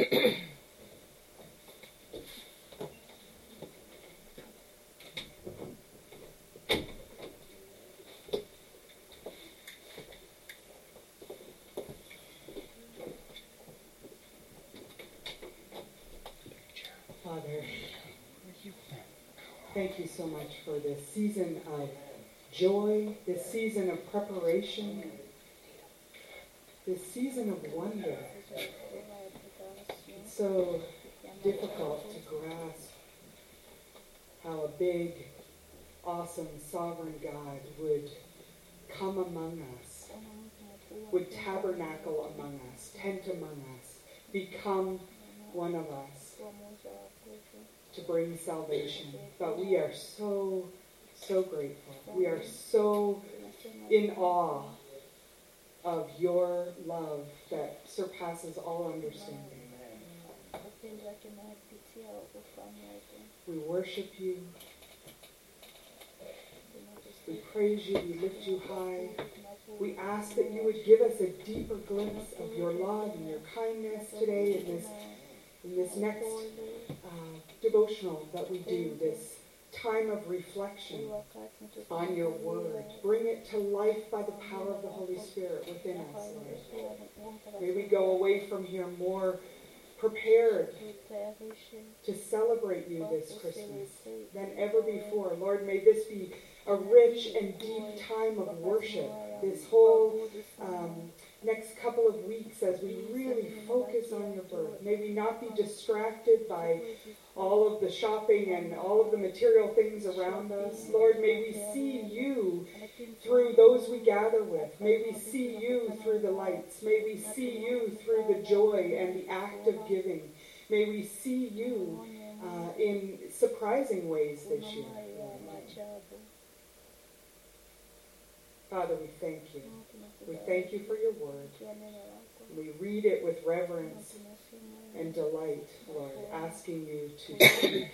Father, thank you so much for this season of joy, this season of preparation, this season of wonder. It's so difficult to grasp how a big, awesome, sovereign God would come among us, would tabernacle among us, tent among us, become one of us to bring salvation. But we are so grateful. We are so in awe of your love that surpasses all understanding. We worship you. We praise you. We lift you high. We ask that you would give us a deeper glimpse of your love and your kindness today in this next devotional that we do, this time of reflection on your word. Bring it to life by the power of the Holy Spirit within us, Lord. May we go away from here more prepared to celebrate you this Christmas than ever before. Lord, may this be a rich and deep time of worship this whole next couple of weeks as we really focus on your birth. May we not be distracted by all of the shopping and all of the material things around us. Lord, may we see you through those we gather with. May we see you through the lights. May we see you through the joy and the act of giving. May we see you in surprising ways this year. Father, we thank you. We thank you for your word. We read it with reverence and delight, Lord, asking you to speak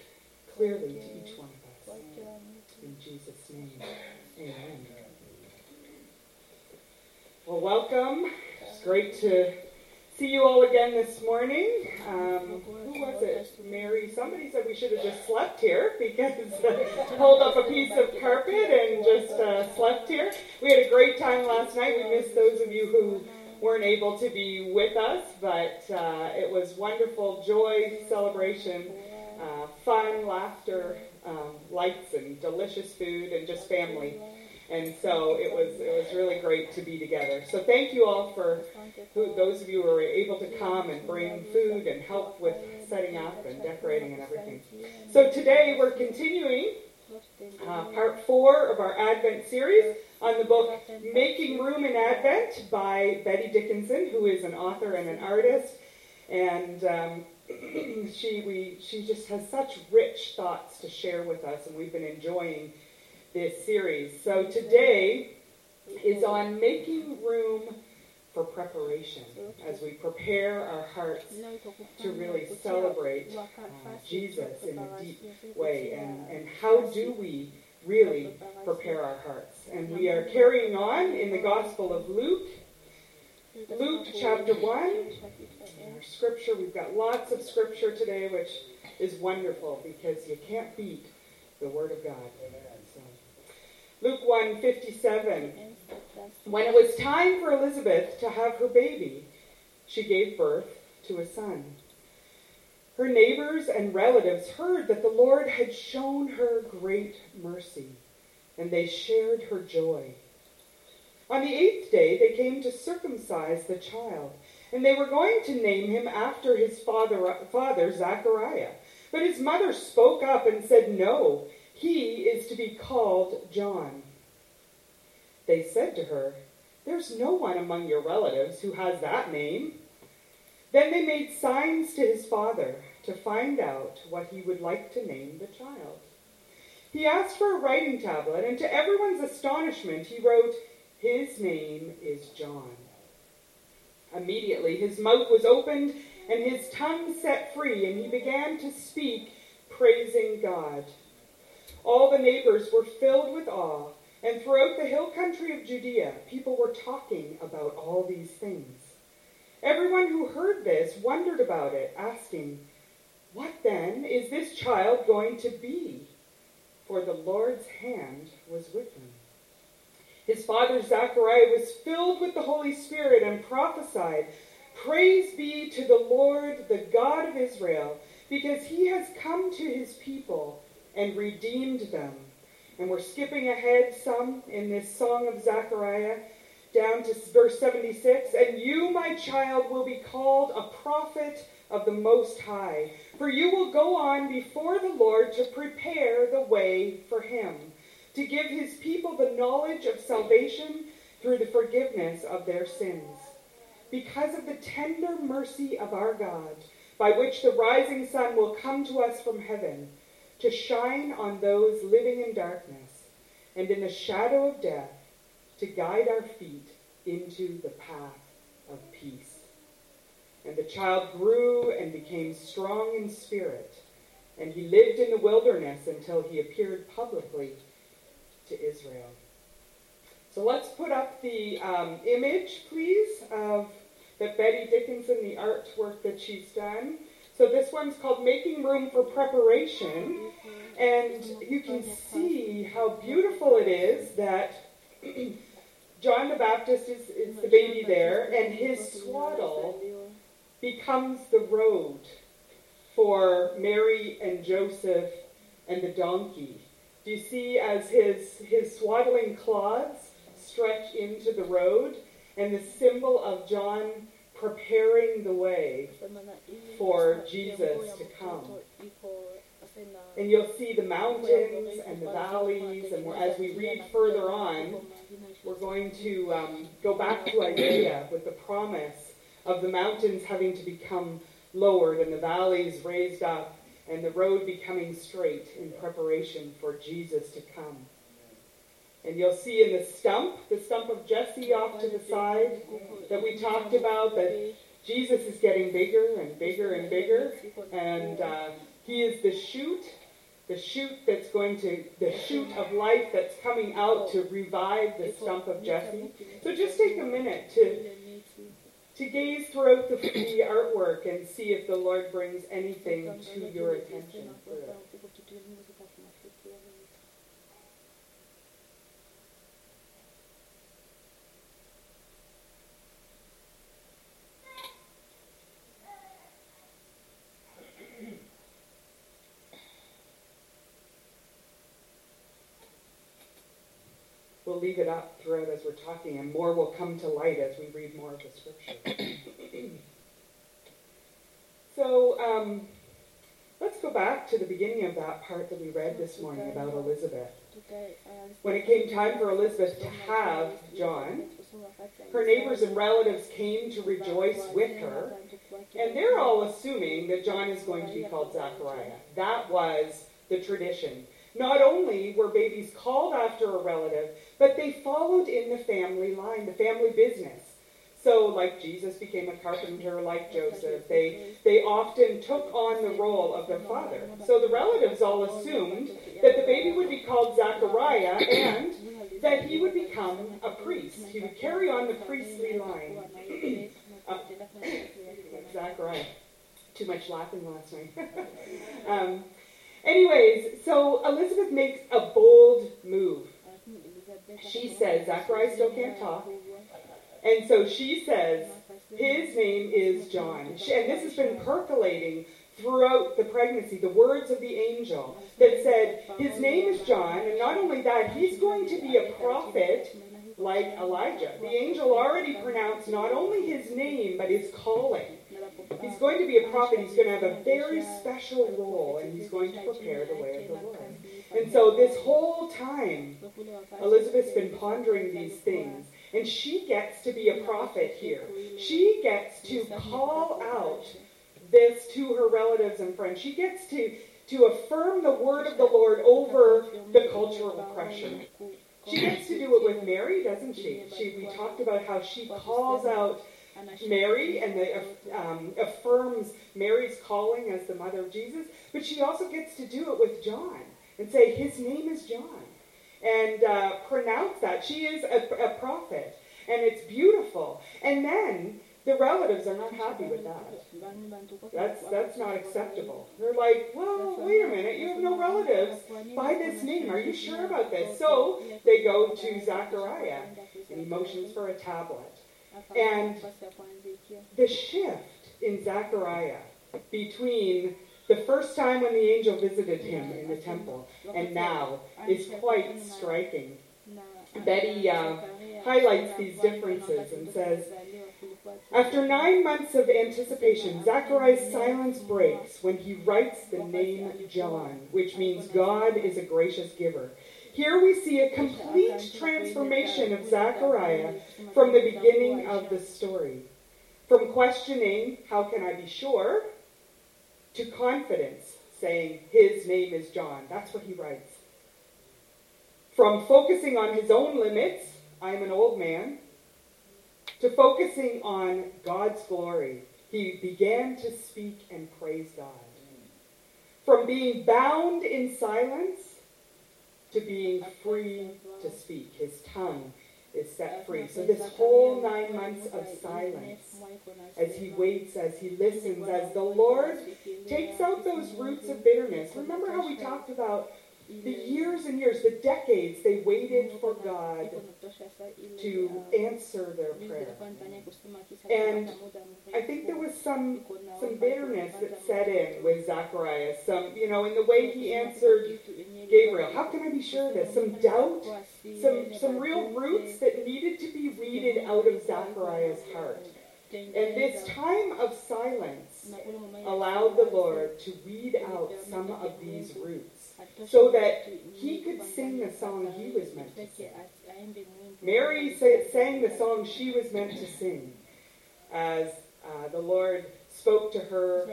clearly to each one of us. In Jesus' name, amen. Well, welcome. It's great to see you all again this morning. Who was it? Mary. Somebody said we should have just slept here because pulled up a piece of carpet and just slept here. We had a great time last night. We missed those of you who weren't able to be with us, but it was wonderful joy, celebration, fun, laughter, lights and delicious food and just family. And so it was really great to be together. So thank you all for those of you who were able to come and bring food and help with setting up and decorating and everything. So today we're continuing part 4 of our Advent series on the book Making Room in Advent by Betty Dickinson, who is an author and an artist. And she just has such rich thoughts to share with us, and we've been enjoying this series. So today is on making room for preparation as we prepare our hearts to really celebrate Jesus in a deep way. And how do we really prepare our hearts? And we are carrying on in the Gospel of Luke, Luke chapter 1. In our scripture, we've got lots of scripture today, which is wonderful because you can't beat the Word of God. Luke 1:57. When it was time for Elizabeth to have her baby, she gave birth to a son. Her neighbors and relatives heard that the Lord had shown her great mercy, and they shared her joy. On the 8th day, they came to circumcise the child, and they were going to name him after his father Zechariah. But his mother spoke up and said, "No, he is to be called John." They said to her, "There's no one among your relatives who has that name." Then they made signs to his father to find out what he would like to name the child. He asked for a writing tablet, and to everyone's astonishment, he wrote, "His name is John." Immediately his mouth was opened and his tongue set free, and he began to speak, praising God. All the neighbors were filled with awe, and throughout the hill country of Judea, people were talking about all these things. Everyone who heard this wondered about it, asking, "What then is this child going to be?" For the Lord's hand was with him. His father Zechariah was filled with the Holy Spirit and prophesied, "Praise be to the Lord, the God of Israel, because he has come to his people and redeemed them." And we're skipping ahead some in this song of Zechariah, down to verse 76. "And you, my child, will be called a prophet of the Most High, for you will go on before the Lord to prepare the way for him, to give his people the knowledge of salvation through the forgiveness of their sins. Because of the tender mercy of our God, by which the rising sun will come to us from heaven, to shine on those living in darkness and in the shadow of death, to guide our feet into the path of peace." And the child grew and became strong in spirit, and he lived in the wilderness until he appeared publicly to Israel. So let's put up the image, please, of that Betty Dickinson, the artwork that she's done. So this one's called Making Room for Preparation, and you can see how beautiful it is that John the Baptist is the baby there, and his swaddle becomes the road for Mary and Joseph and the donkey. Do you see as his swaddling cloths stretch into the road, and the symbol of John preparing the way for Jesus to come. And you'll see the mountains and the valleys, and as we read further on, we're going to go back to Isaiah with the promise of the mountains having to become lowered and the valleys raised up and the road becoming straight in preparation for Jesus to come. And you'll see in the stump of Jesse off to the side that we talked about, that Jesus is getting bigger and bigger and bigger. And he is the shoot of life that's coming out to revive the stump of Jesse. So just take a minute to gaze throughout the artwork and see if the Lord brings anything to your attention through it. We'll leave it up throughout as we're talking, and more will come to light as we read more of the scripture. So let's go back to the beginning of that part that we read this morning about Elizabeth. When it came time for Elizabeth to have John, her neighbors and relatives came to rejoice with her, and they're all assuming that John is going to be called Zechariah. That was the tradition. Not only were babies called after a relative, but they followed in the family line, the family business. So like Jesus became a carpenter, like Joseph, they often took on the role of their father. So the relatives all assumed that the baby would be called Zechariah and that he would become a priest. He would carry on the priestly line. Zechariah. Too much laughing last night. Anyways, so Elizabeth makes a bold move. She says, Zechariah still can't talk. And so she says, his name is John. And this has been percolating throughout the pregnancy, the words of the angel that said, his name is John. And not only that, he's going to be a prophet like Elijah. The angel already pronounced not only his name, but his calling. He's going to be a prophet. He's going to have a very special role, and he's going to prepare the way of the Lord. And so this whole time, Elizabeth's been pondering these things, and she gets to be a prophet here. She gets to call out this to her relatives and friends. She gets to affirm the word of the Lord over the cultural pressure. She gets to do it with Mary, doesn't she? We talked about how she calls out Mary and affirms Mary's calling as the mother of Jesus, but she also gets to do it with John and say, his name is John, and pronounce that. She is a prophet, and it's beautiful. And then the relatives because I'm not happy with that. That's not acceptable. They're like, well, wait a minute, you have no relatives by this name. Are you sure about this? So they go to Zechariah, and motions for a tablet. And the shift in Zechariah between the first time when the angel visited him in the temple and now is quite striking. Betty highlights these differences and says, after 9 months of anticipation, Zechariah's silence breaks when he writes the name John, which means God is a gracious giver. Here we see a complete transformation of Zechariah from the beginning of the story. From questioning, how can I be sure, to confidence, saying, his name is John. That's what he writes. From focusing on his own limits, I'm an old man, to focusing on God's glory, he began to speak and praise God. From being bound in silence to being free to speak. His tongue is set free. So this whole 9 months of silence, as he waits, as he listens, as the Lord takes out those roots of bitterness. Remember how we talked about the years and years, the decades they waited for God to answer their prayer. And I think there was some bitterness that set in with Zacharias. In the way he answered Gabriel. How can I be sure of this? Some doubt, some real roots that needed to be weeded out of Zacharias' heart. And this time of silence allowed the Lord to weed out some of these roots so that he could sing the song he was meant to sing. Mary sang the song she was meant to sing as the Lord spoke to her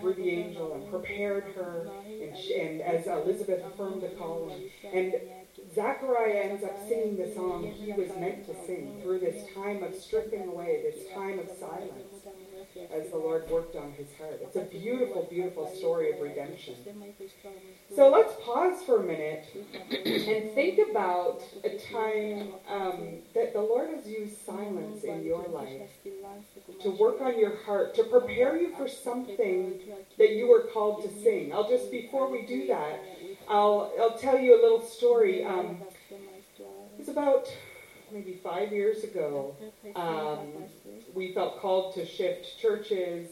through the angel and prepared her, and as Elizabeth affirmed the calling. And Zechariah ends up singing the song he was meant to sing through this time of stripping away, this time of silence, as the Lord worked on his heart. It's a beautiful, beautiful story of redemption. So let's pause for a minute and think about a time that the Lord has used silence in your life to work on your heart, to prepare you for something that you were called to sing. Before we do that, I'll tell you a little story. It was about maybe 5 years ago. We felt called to shift churches,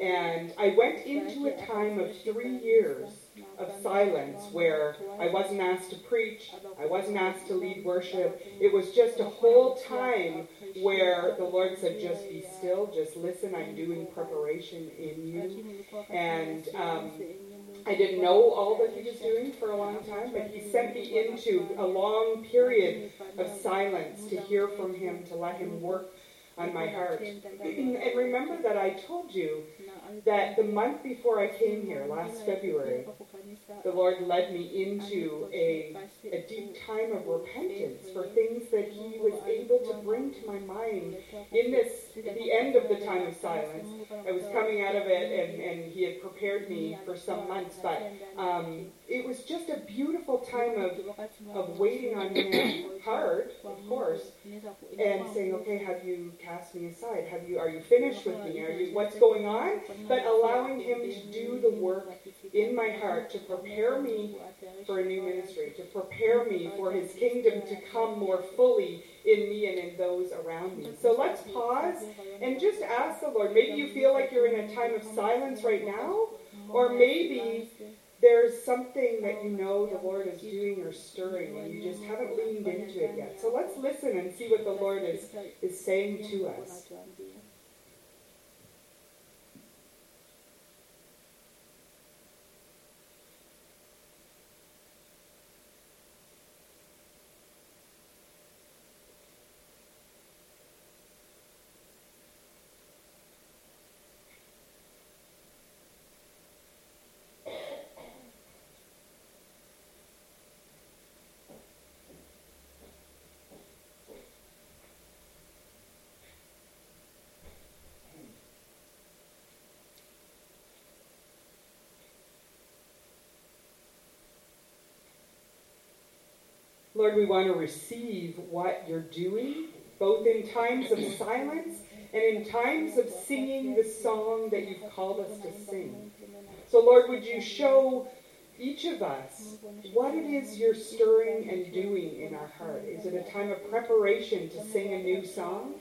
and I went into a time of 3 years of silence where I wasn't asked to preach, I wasn't asked to lead worship. It was just a whole time where the Lord said, just be still, just listen, I'm doing preparation in you. And I didn't know all that he was doing for a long time, but he sent me into a long period of silence to hear from him, to let him work on my heart. And remember that I told you that the month before I came here, last February, the Lord led me into a deep time of repentance for things that he was able to bring to my mind at the end of the time of silence. I was coming out of it, and he had prepared me for some months, but it was just a beautiful time of waiting on him hard, of course, and saying, okay, have you cast me aside? Are you finished with me? What's going on? But allowing him to do the work in my heart to prepare me for a new ministry, to prepare me for his kingdom to come more fully in me and in those around me. So let's pause and just ask the Lord. Maybe you feel like you're in a time of silence right now, or maybe there's something that you know the Lord is doing or stirring, and you just haven't leaned into it yet. So let's listen and see what the Lord is saying to us. Lord, we want to receive what you're doing, both in times of silence and in times of singing the song that you've called us to sing. So, Lord, would you show each of us what it is you're stirring and doing in our heart? Is it a time of preparation to sing a new song?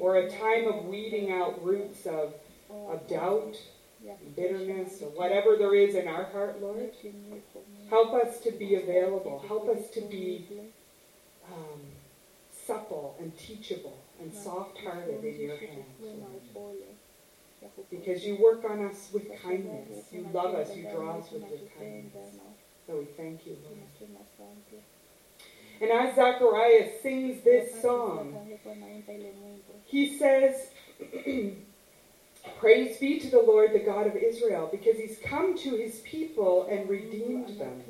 Or a time of weeding out roots of doubt, bitterness, or whatever there is in our heart, Lord? Help us to be available. Help us to be supple and teachable and soft-hearted in your hands, Lord. Because you work on us with kindness. You love us. You draw us with your kindness. So we thank you, Lord. And as Zechariah sings this song, he says, "Praise be to the Lord, the God of Israel, because he's come to his people and redeemed them."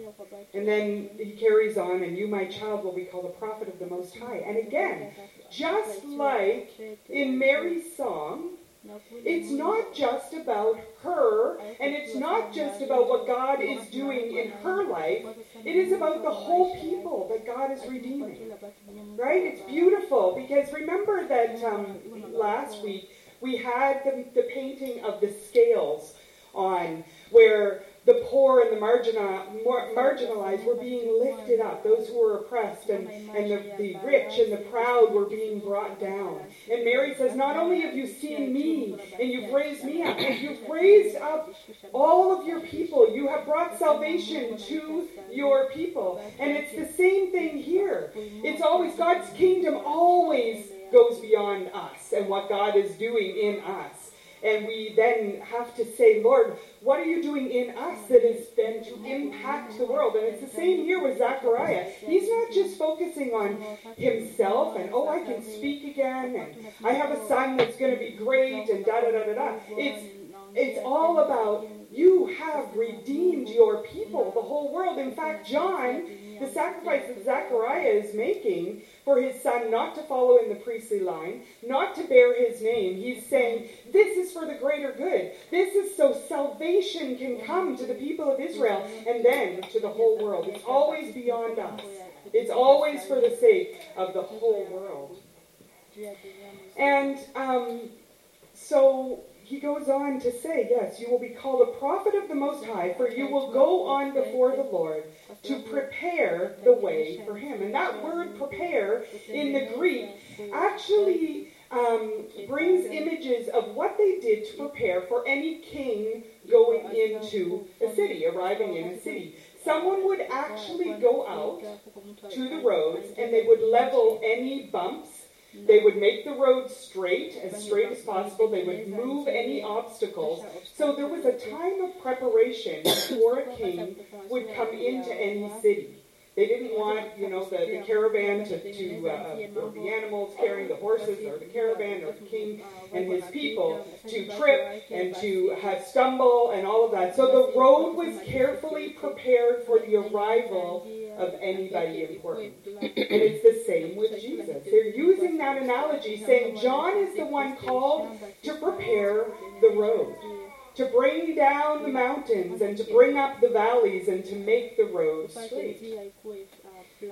And then he carries on, "And you, my child, will be called a prophet of the Most High." And again, just like in Mary's song, it's not just about her, and it's not just about what God is doing in her life. It is about the whole people that God is redeeming, right? It's beautiful, because remember that last week we had the painting of the scales on, where the poor and the marginalized were being lifted up. Those who were oppressed and the rich and the proud were being brought down. And Mary says, not only have you seen me and you've raised me up, but you've raised up all of your people. You have brought salvation to your people. And it's the same thing here. It's always God's kingdom always goes beyond us and what God is doing in us. And we then have to say, Lord, what are you doing in us that is then to impact the world? And it's the same here with Zechariah. He's not just focusing on himself and, oh, I can speak again, and I have a son that's going to be great, and da-da-da-da-da. It's all about you have redeemed your people, the whole world. In fact, John, the sacrifice that Zechariah is making for his son not to follow in the priestly line, not to bear his name, he's saying, this is for the greater good. This is so salvation can come to the people of Israel and then to the whole world. It's always beyond us. It's always for the sake of the whole world. And so he goes on to say, yes, you will be called a prophet of the Most High, for you will go on before the Lord to prepare the way for him. And that word prepare in the Greek actually brings images of what they did to prepare for any king going into a city, arriving in a city. Someone would actually go out to the roads and they would level any bumps. They would make the road straight as possible. They would move any obstacles. So there was a time of preparation before a king would come into any city. They didn't want, the caravan or the animals carrying the horses, or the caravan, or the king and his people to trip and to have stumble and all of that. So the road was carefully prepared for the arrival of anybody important. And it's the same with Jesus. They're using that analogy, saying John is the one called to prepare the road, to bring down the mountains and to bring up the valleys and to make the road straight.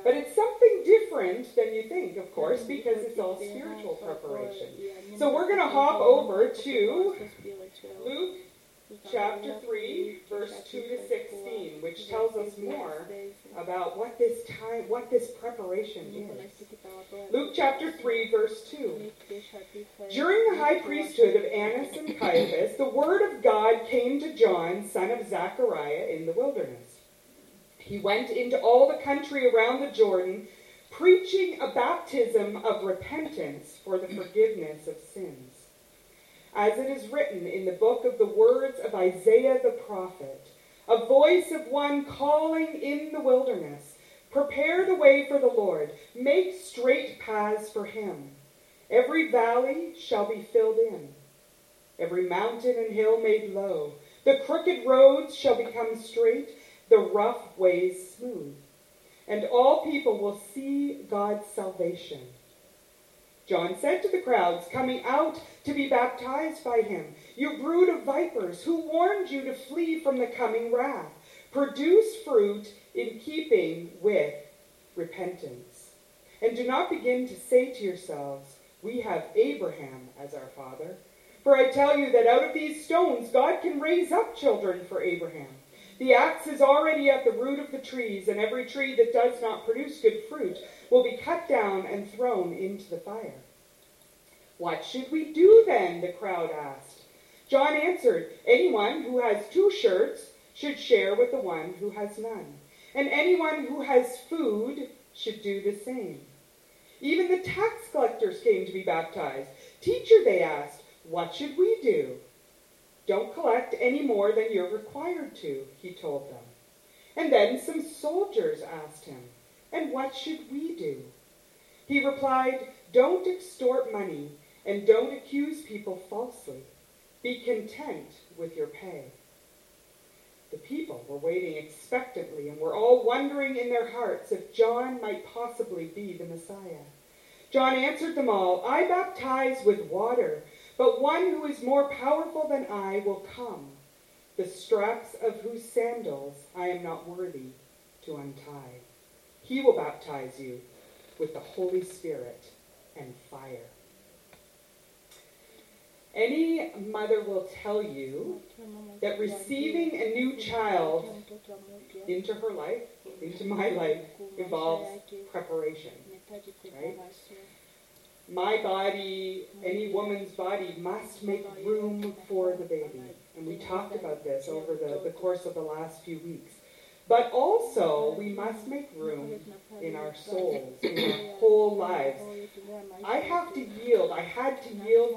But it's something different than you think, of course, because it's all spiritual preparation. So we're going to hop over to Luke chapter 3, verse 2 to 16, which tells us more about what this preparation is. Luke chapter 3, verse 2. During the high priesthood of Annas and Caiaphas, the word of God came to John, son of Zechariah, in the wilderness. He went into all the country around the Jordan, preaching a baptism of repentance for the forgiveness of sins. As it is written in the book of the words of Isaiah the prophet, a voice of one calling in the wilderness, prepare the way for the Lord, make straight paths for him. Every valley shall be filled in, every mountain and hill made low. The crooked roads shall become straight, the rough ways smooth. And all people will see God's salvation. John said to the crowds coming out to be baptized by him, you brood of vipers, who warned you to flee from the coming wrath? Produce fruit in keeping with repentance. And do not begin to say to yourselves, We have Abraham as our father. For I tell you that out of these stones God can raise up children for Abraham. The axe is already at the root of the trees, and every tree that does not produce good fruit will be cut down and thrown into the fire. What should we do then? The crowd asked. John answered, Anyone who has two shirts should share with the one who has none, and anyone who has food should do the same. Even the tax collectors came to be baptized. Teacher, they asked, What should we do? Don't collect any more than you're required to, he told them. And then some soldiers asked him, And what should we do? He replied, Don't extort money, and don't accuse people falsely. Be content with your pay. The people were waiting expectantly and were all wondering in their hearts if John might possibly be the Messiah. John answered them all, I baptize with water, but one who is more powerful than I will come, the straps of whose sandals I am not worthy to untie. He will baptize you with the Holy Spirit and fire. Any mother will tell you that receiving a new child into her life, into my life, involves preparation, right? My body, any woman's body, must make room for the baby. And we talked about this over the course of the last few weeks. But also, we must make room in our souls, in our whole lives. I had to yield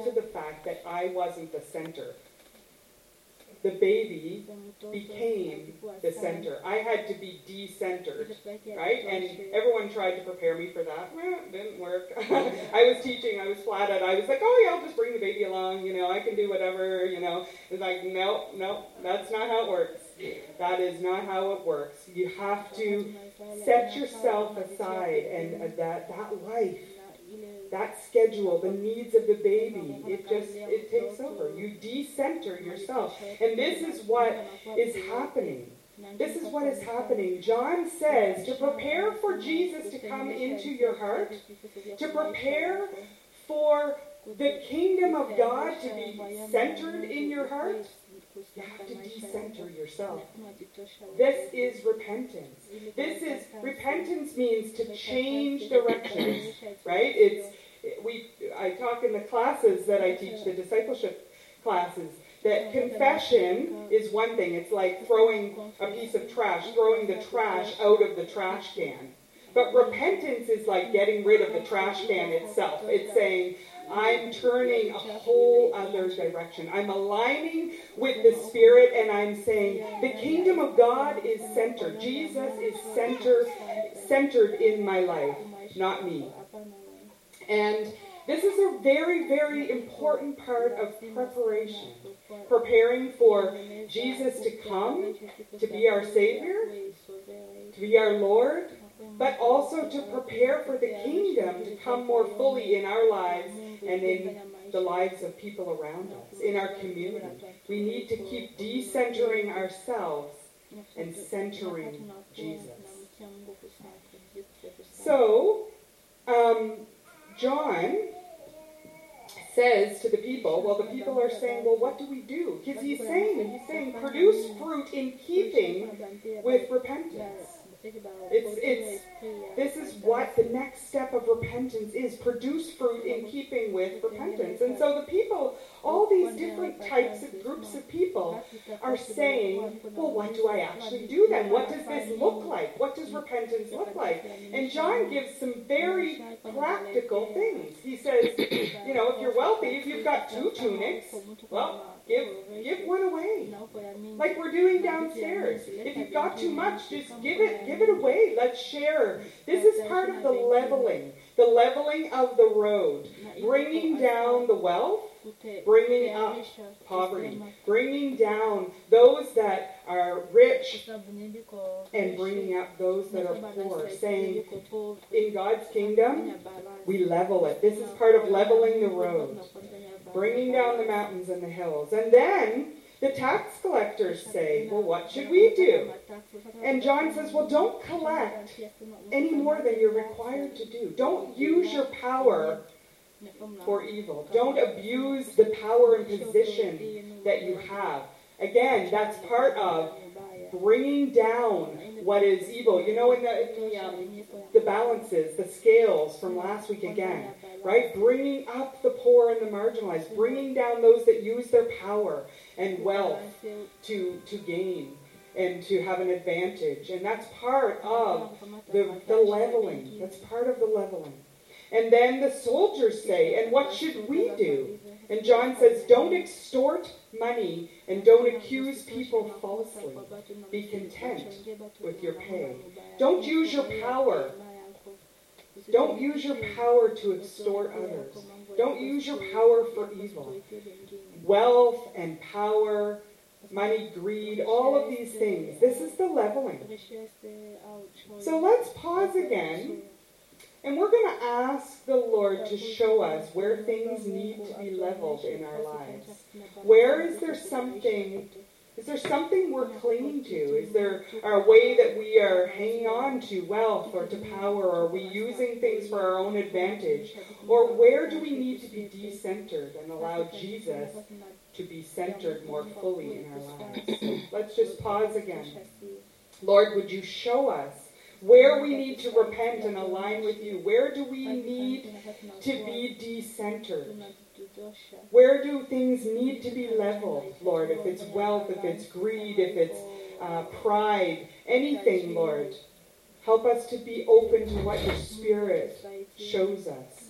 to the fact that I wasn't the center. The baby became the center. I had to be de-centered, right? And everyone tried to prepare me for that. Well, it didn't work. I was teaching. I was flat-out. I was like, oh, yeah, I'll just bring the baby along. I can do whatever, It's like, no, that's not how it works. That is not how it works. You have to set yourself aside, and that life, that schedule, the needs of the baby, it takes over. You de-center yourself. And this is what is happening. John says to prepare for Jesus to come into your heart, to prepare for the kingdom of God to be centered in your heart. You have to de-center yourself. This is repentance. Repentance means to change directions, right? I talk in the classes that I teach, the discipleship classes, that confession is one thing. It's like throwing the trash out of the trash can. But repentance is like getting rid of the trash can itself. It's saying, I'm turning a whole other direction. I'm aligning with the Spirit, and I'm saying, the kingdom of God is centered. Jesus is centered in my life, not me. And this is a very, very important part of preparation. Preparing for Jesus to come, to be our Savior, to be our Lord, but also to prepare for the kingdom to come more fully in our lives and in the lives of people around us, in our community. We need to keep decentering ourselves and centering Jesus. So, John says to the people, well, the people are saying, well, what do we do? Because he's saying, produce fruit in keeping with repentance. This is what the next step of repentance is. Produce fruit in keeping with repentance. And so the people, all these different types of groups of people are saying, well, what do I actually do then? What does this look like? What does repentance look like? And John gives some very practical things. He says, if you're wealthy, if you've got two tunics, well, give one away. Like we're doing downstairs. If you've got too much, just give it away. Let's share. This is part of the leveling of the road, bringing down the wealth, bringing up poverty, bringing down those that are rich and bringing up those that are poor, saying in God's kingdom, we level it. This is part of leveling the road, bringing down the mountains and the hills. And then the tax collectors say, well, what should we do? And John says, well, don't collect any more than you're required to do. Don't use your power for evil. Don't abuse the power and position that you have. Again, that's part of bringing down what is evil. You know, in the balances, the scales from last week again, right? Bringing up the poor and the marginalized, bringing down those that use their power and wealth to gain and to have an advantage. And that's part of the leveling. That's part of the leveling. And then the soldiers say, and what should we do? And John says, don't extort money and don't accuse people falsely. Be content with your pay. Don't use your power. Don't use your power to extort others. Don't use your power for evil. Wealth and power, money, greed, all of these things. This is the leveling. So let's pause again. And we're going to ask the Lord to show us where things need to be leveled in our lives. Where is there something we're clinging to? Is there a way that we are hanging on to wealth or to power? Are we using things for our own advantage? Or where do we need to be decentered and allow Jesus to be centered more fully in our lives? Let's just pause again. Lord, would you show us where we need to repent and align with you? Where do we need to be decentered? Where do things need to be leveled, Lord? If it's wealth, if it's greed, if it's pride, anything, Lord, help us to be open to what your Spirit shows us.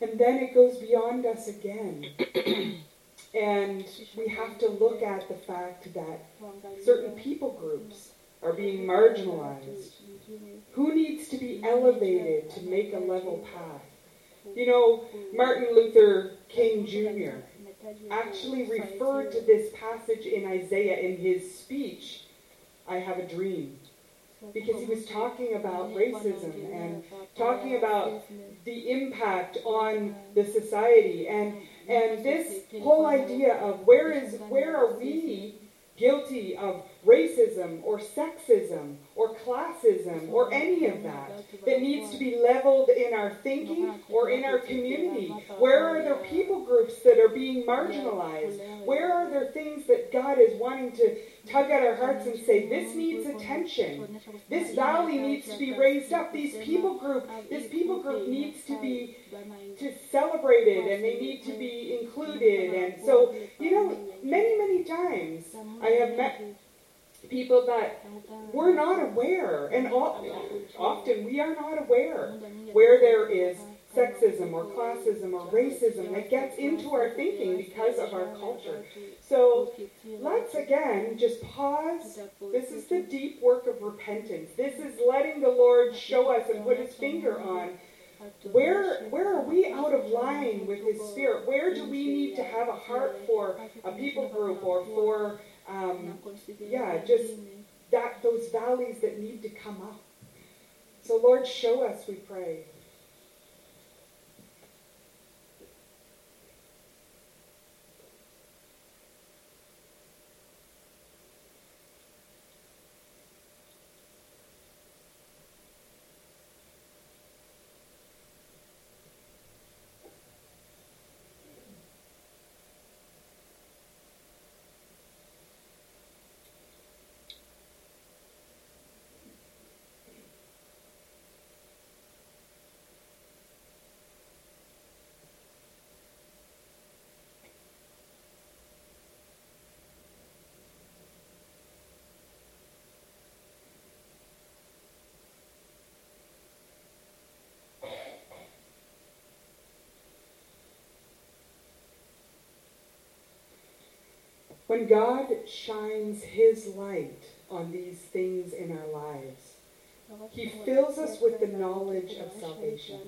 And then it goes beyond us again. And we have to look at the fact that certain people groups are being marginalized. Who needs to be elevated to make a level path? You know, Martin Luther King Jr. actually referred to this passage in Isaiah in his speech, I Have a Dream. Because he was talking about racism and talking about the impact on the society and this whole idea of where are we guilty of racism or sexism or classism or any of that needs to be leveled in our thinking or in our community. Where are there people groups that are being marginalized? Where are there things that God is wanting to tug at our hearts and say, this needs attention. This valley needs to be raised up. This people group needs to be celebrated and they need to be included. And so, you know, many times I have met people that were not aware, and often we are not aware where there is sexism or classism or racism that gets into our thinking because of our culture. So let's again just pause. This is the deep work of repentance. This is letting the Lord show us and put his finger on where are we out of line with his Spirit. Where do we need to have a heart for a people group or for just those valleys that need to come up. So Lord, show us, we pray. When God shines his light on these things in our lives, he fills us with the knowledge of salvation.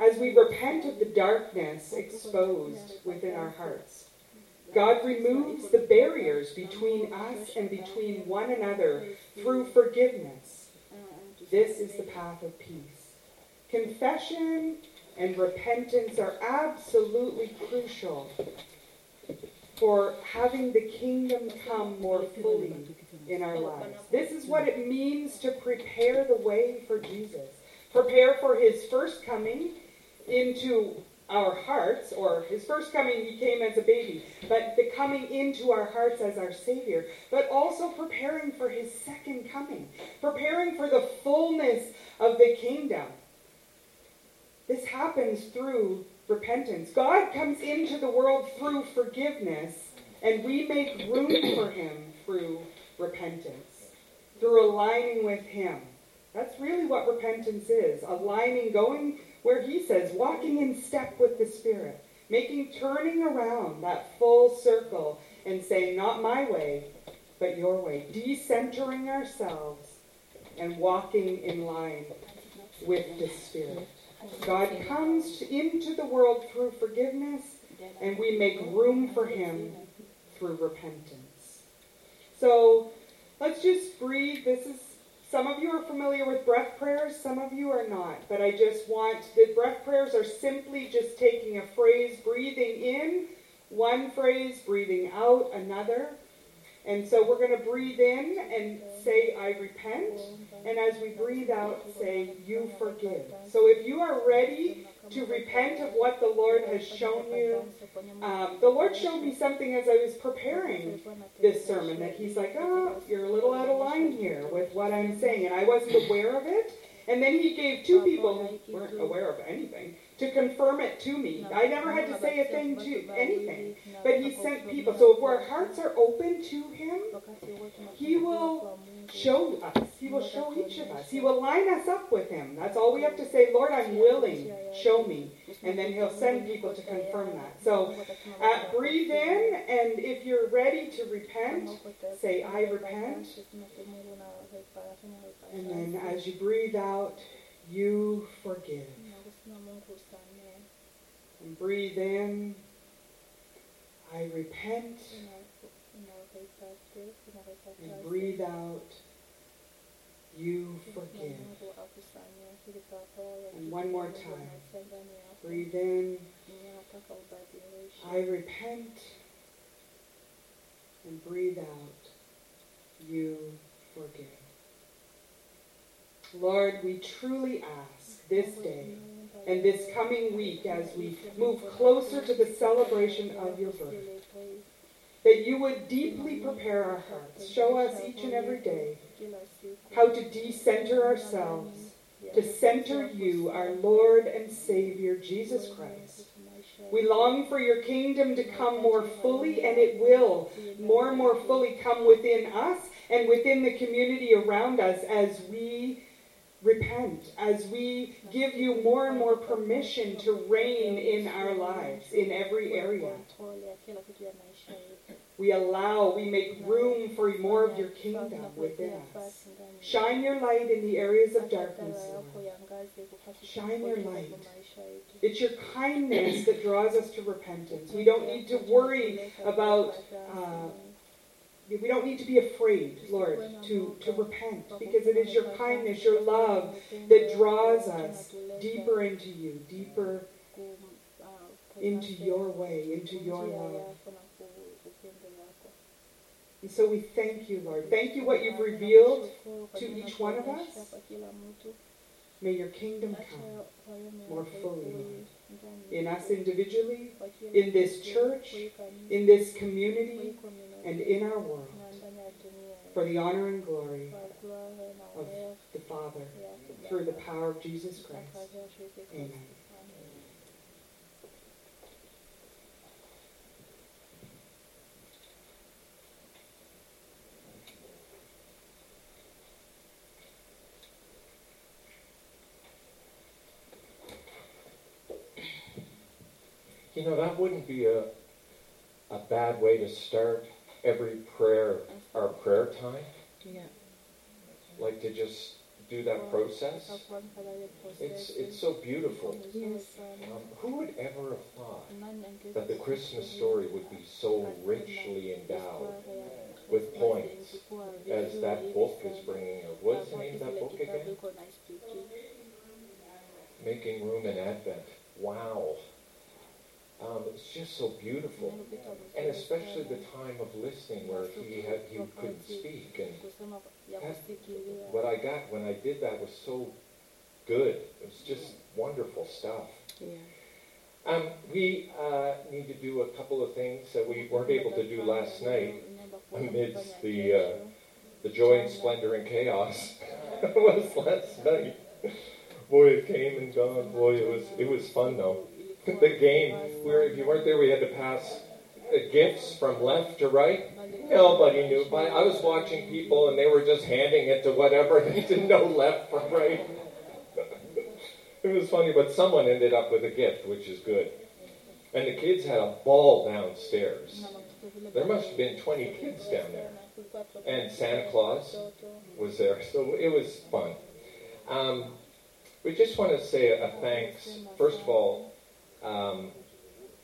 As we repent of the darkness exposed within our hearts, God removes the barriers between us and between one another through forgiveness. This is the path of peace. Confession and repentance are absolutely crucial for having the kingdom come more fully in our lives. This is what it means to prepare the way for Jesus. Prepare for his first coming into our hearts, or his first coming, he came as a baby, but the coming into our hearts as our Savior, but also preparing for his second coming, preparing for the fullness of the kingdom. This happens through repentance. God comes into the world through forgiveness, and we make room for him through repentance, through aligning with him. That's really what repentance is, aligning, going where he says, walking in step with the Spirit, turning around that full circle and saying, not my way, but your way, decentering ourselves and walking in line with the Spirit. God comes into the world through forgiveness, and we make room for him through repentance. So let's just breathe. This is, some of you are familiar with breath prayers, some of you are not, but I just want, the breath prayers are simply just taking a phrase, breathing in one phrase, breathing out another. And so we're going to breathe in and say, I repent. And as we breathe out, say, you forgive. So if you are ready to repent of what the Lord has shown you, the Lord showed me something as I was preparing this sermon that he's like, oh, you're a little out of line here with what I'm saying. And I wasn't aware of it. And then he gave two people who weren't aware of anything to confirm it to me. I never had to say a thing to anything, but he sent people. So if our hearts are open to him, he will show us. He will show each of us. He will line us up with him. That's all we have to say, Lord, I'm willing, show me. And then he'll send people to confirm that. So breathe in, and if you're ready to repent, say, I repent. And then as you breathe out, you forgive. And breathe in, I repent. And breathe out, you forgive. And one more time. Breathe in, I repent. And breathe out, you forgive. Lord, we truly ask this day and this coming week as we move closer to the celebration of your birth, that you would deeply prepare our hearts, show us each and every day how to decenter ourselves, to center you, our Lord and Savior, Jesus Christ. We long for your kingdom to come more fully, and it will more and more fully come within us and within the community around us as we repent, as we give you more and more permission to reign in our lives, in every area. We make room for more of your kingdom within us. Shine your light in the areas of darkness, Lord. Shine your light. It's your kindness that draws us to repentance. We don't need to worry about... we don't need to be afraid, Lord, to repent, because it is your kindness, your love that draws us deeper into you, deeper into your way, into your love. And so we thank you, Lord. Thank you what you've revealed to each one of us. May your kingdom come more fully, Lord, in us individually, in this church, in this community, and in our world, for the honor and glory of the Father, through the power of Jesus Christ. Amen. You know, that wouldn't be a bad way to start every prayer, our prayer time. Yeah. Like to just do that process. It's so beautiful. Yes. Who would ever have thought that the Christmas story would be so richly endowed with points as that book is bringing out? What's the name of that book again? Making Room in Advent. Wow. It's just so beautiful, and especially the time of listening where he couldn't speak, and what I got when I did that was so good. It was just wonderful stuff. Yeah. We need to do a couple of things that we weren't able to do last night amidst the joy and splendor and chaos was last night. Boy, it came and gone. Boy, it was fun though. The game, if you weren't there, we had to pass gifts from left to right. Nobody knew. I was watching people, and they were just handing it to whatever. They didn't know left from right. It was funny, but someone ended up with a gift, which is good. And the kids had a ball downstairs. There must have been 20 kids down there. And Santa Claus was there, so it was fun. We just want to say a thanks, first of all,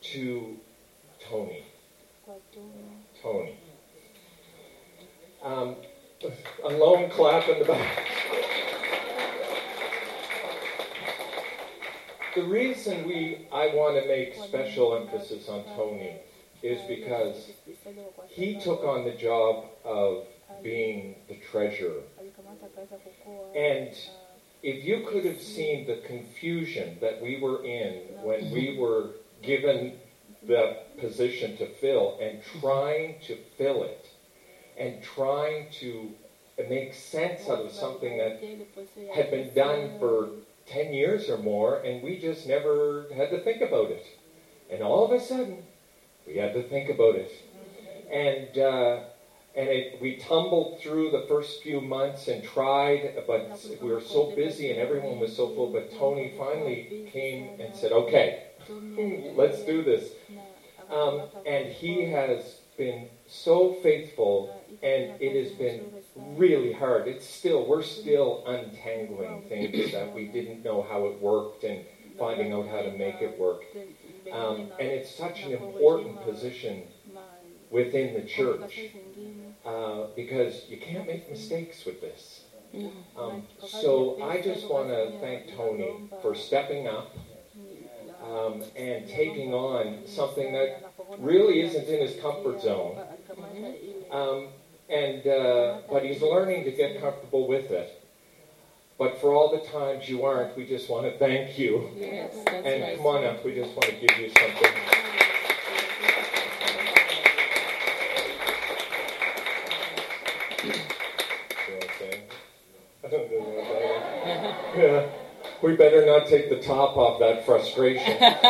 to Tony. A lone clap in the back. The reason I want to make special emphasis on Tony is because he took on the job of being the treasurer. And if you could have seen the confusion that we were in when we were given the position to fill and trying to fill it and trying to make sense out of something that had been done for 10 years or more, and we just never had to think about it. And all of a sudden, we had to think about it. And we tumbled through the first few months and tried, but we were so busy and everyone was so full. But Tony finally came and said, okay, let's do this. And he has been so faithful, and it has been really hard. We're still untangling things that we didn't know how it worked and finding out how to make it work. And it's such an important position within the church. Because you can't make mistakes with this. So I just want to thank Tony for stepping up and taking on something that really isn't in his comfort zone. But he's learning to get comfortable with it. But for all the times you aren't, we just want to thank you. Yes, that's and nice. Come on up, we just want to give you something. Yeah. We better not take the top off that frustration. That's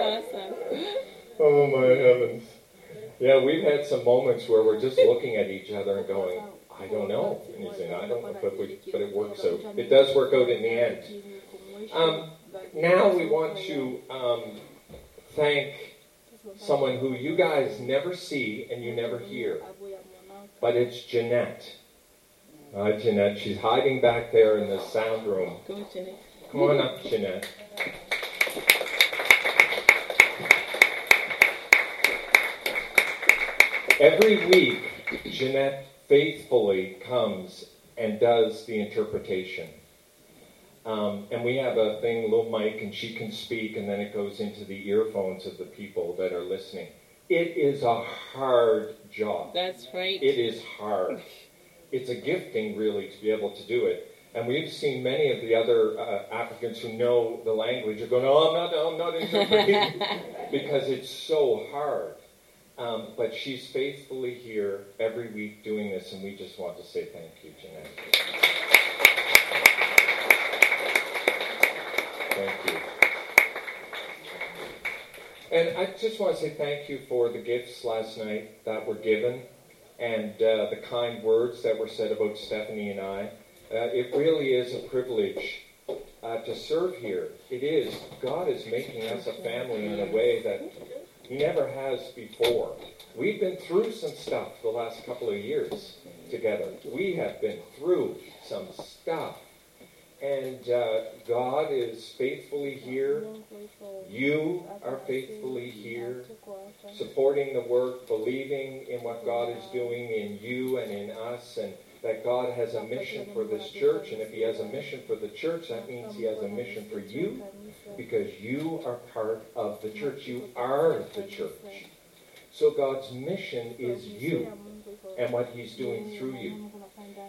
awesome. Oh my heavens. Yeah, we've had some moments where we're just looking at each other and going, I don't know. And he's saying, I don't know, but it works out. It does work out in the end. Now we want to thank someone who you guys never see and you never hear. But it's Jeanette. Jeanette, she's hiding back there in the sound room. Go, Jeanette. Come on up, Jeanette. Every week, Jeanette faithfully comes and does the interpretation. And we have a thing, little mic, and she can speak, and then it goes into the earphones of the people that are listening. It is a hard job. That's right. It is hard. It's a gifting, really, to be able to do it. And we've seen many of the other applicants who know the language are going, I'm not interpreting, because it's so hard. But she's faithfully here every week doing this, and we just want to say thank you, Jeanette. Thank you. And I just want to say thank you for the gifts last night that were given, and the kind words that were said about Stephanie and I. It really is a privilege to serve here. It is, God is making us a family in a way that He never has before. We've been through some stuff the last couple of years together. We have been through some stuff. And God is faithfully here. You are faithfully here, supporting the work, believing in what God is doing in you and in us, and that God has a mission for this church. And if He has a mission for the church, that means He has a mission for you, because you are part of the church. You are the church. So God's mission is you and what He's doing through you.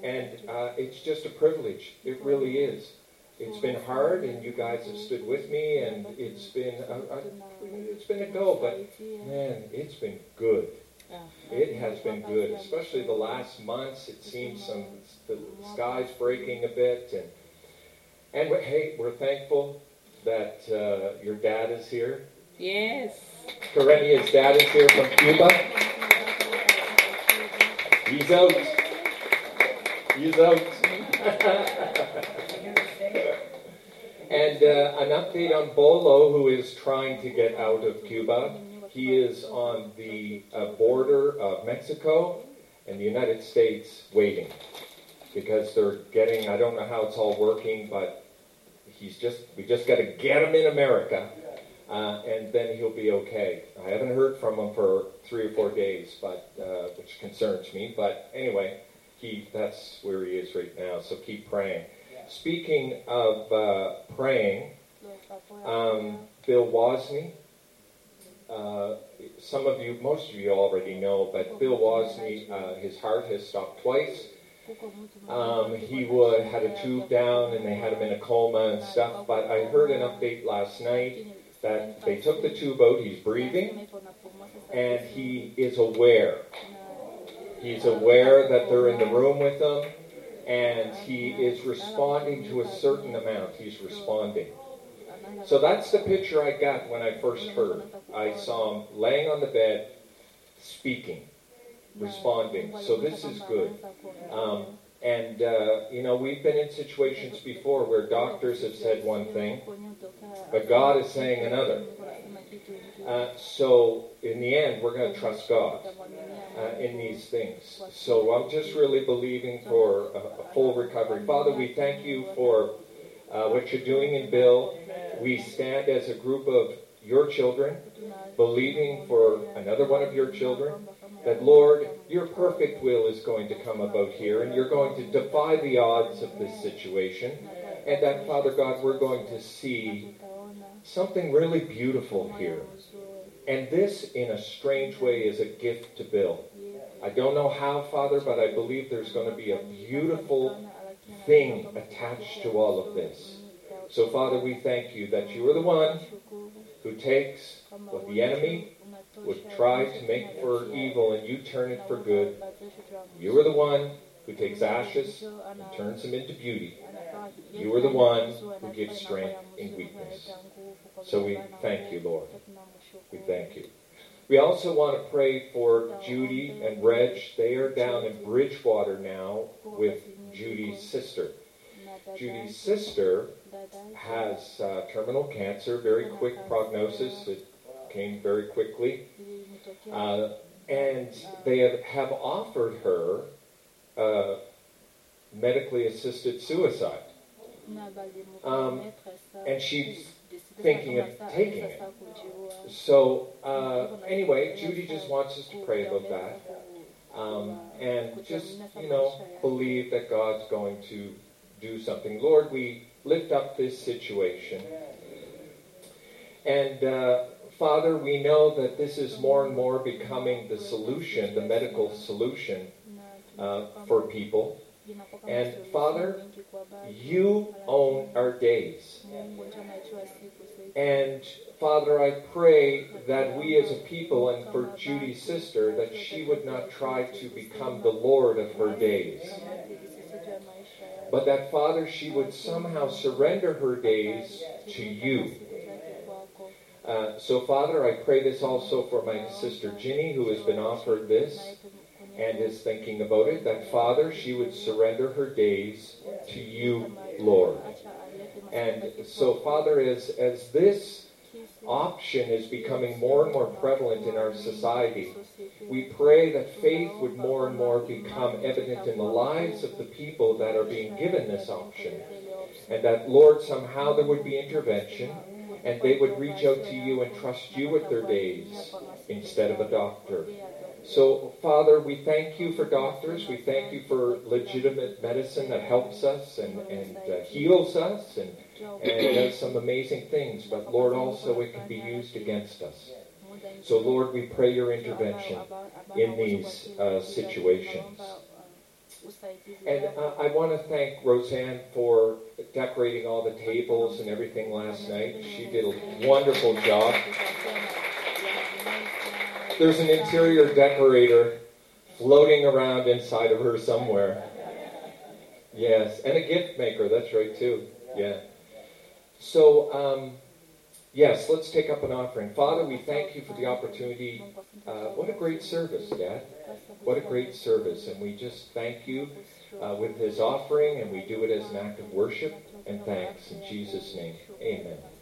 And it's just a privilege. It really is. It's been hard, and you guys have stood with me, and it's been a go, but man, it's been good. It has been good, especially the last months. It seems the sky's breaking a bit, and hey, we're thankful that your dad is here. Yes. Karenia's dad is here from Cuba. He's out. He's out. And an update on Bolo, who is trying to get out of Cuba. He is on the border of Mexico and the United States waiting, because they're getting, I don't know how it's all working, but we just got to get him in America. And then he'll be okay. I haven't heard from him for 3 or 4 days, but which concerns me. But anyway, that's where he is right now, so keep praying. Yeah. Speaking of praying, Bill Wozny, some of you, most of you already know, but Bill Wozny, his heart has stopped twice. He had a tube down, and they had him in a coma and stuff, but I heard an update last night that they took the tube out. He's breathing, and he is aware. He's aware that they're in the room with him, and he is responding to a certain amount. He's responding. So that's the picture I got when I first heard. I saw him laying on the bed, speaking, responding. So this is good. And, you know, we've been in situations before where doctors have said one thing, but God is saying another. So, in the end, we're going to trust God in these things. So, I'm just really believing for a full recovery. Father, we thank you for what you're doing in Bill. We stand as a group of your children, believing for another one of your children, that, Lord, your perfect will is going to come about here, and you're going to defy the odds of this situation, and that, Father God, we're going to see something really beautiful here. And this, in a strange way, is a gift to Bill. I don't know how, Father, but I believe there's going to be a beautiful thing attached to all of this. So, Father, we thank you that you are the one who takes what the enemy would try to make for evil, and you turn it for good. You are the one who takes ashes and turns them into beauty. You are the one who gives strength in weakness. So we thank you, Lord. We thank you. We also want to pray for Judy and Reg. They are down in Bridgewater now with Judy's sister. Judy's sister has terminal cancer, very quick prognosis. It came very quickly. And they have offered her medically assisted suicide. And she's thinking of taking it. So anyway, Judy just wants us to pray about that. And just, you know, believe that God's going to do something. Lord, we lift up this situation. And Father, we know that this is more and more becoming the solution, the medical solution for people. And Father, you own our days. And Father, I pray that we as a people, and for Judy's sister, that she would not try to become the Lord of her days, but that, Father, she would somehow surrender her days to you. So, Father, I pray this also for my sister Ginny, who has been offered this and is thinking about it, that, Father, she would surrender her days to you, Lord. And so, Father, as this option is becoming more and more prevalent in our society, we pray that faith would more and more become evident in the lives of the people that are being given this option. And that, Lord, somehow there would be intervention, and they would reach out to you and trust you with their days instead of a doctor. So, Father, we thank you for doctors. We thank you for legitimate medicine that helps us and heals us and does some amazing things. But, Lord, also it can be used against us. So, Lord, we pray your intervention in these situations. And I want to thank Roseanne for decorating all the tables and everything last night. She did a wonderful job. There's an interior decorator floating around inside of her somewhere. Yes, and a gift maker, that's right too. Yeah. So, yes, let's take up an offering. Father, we thank you for the opportunity. What a great service, Dad. What a great service. And we just thank you with his offering, and we do it as an act of worship and thanks. In Jesus' name, amen.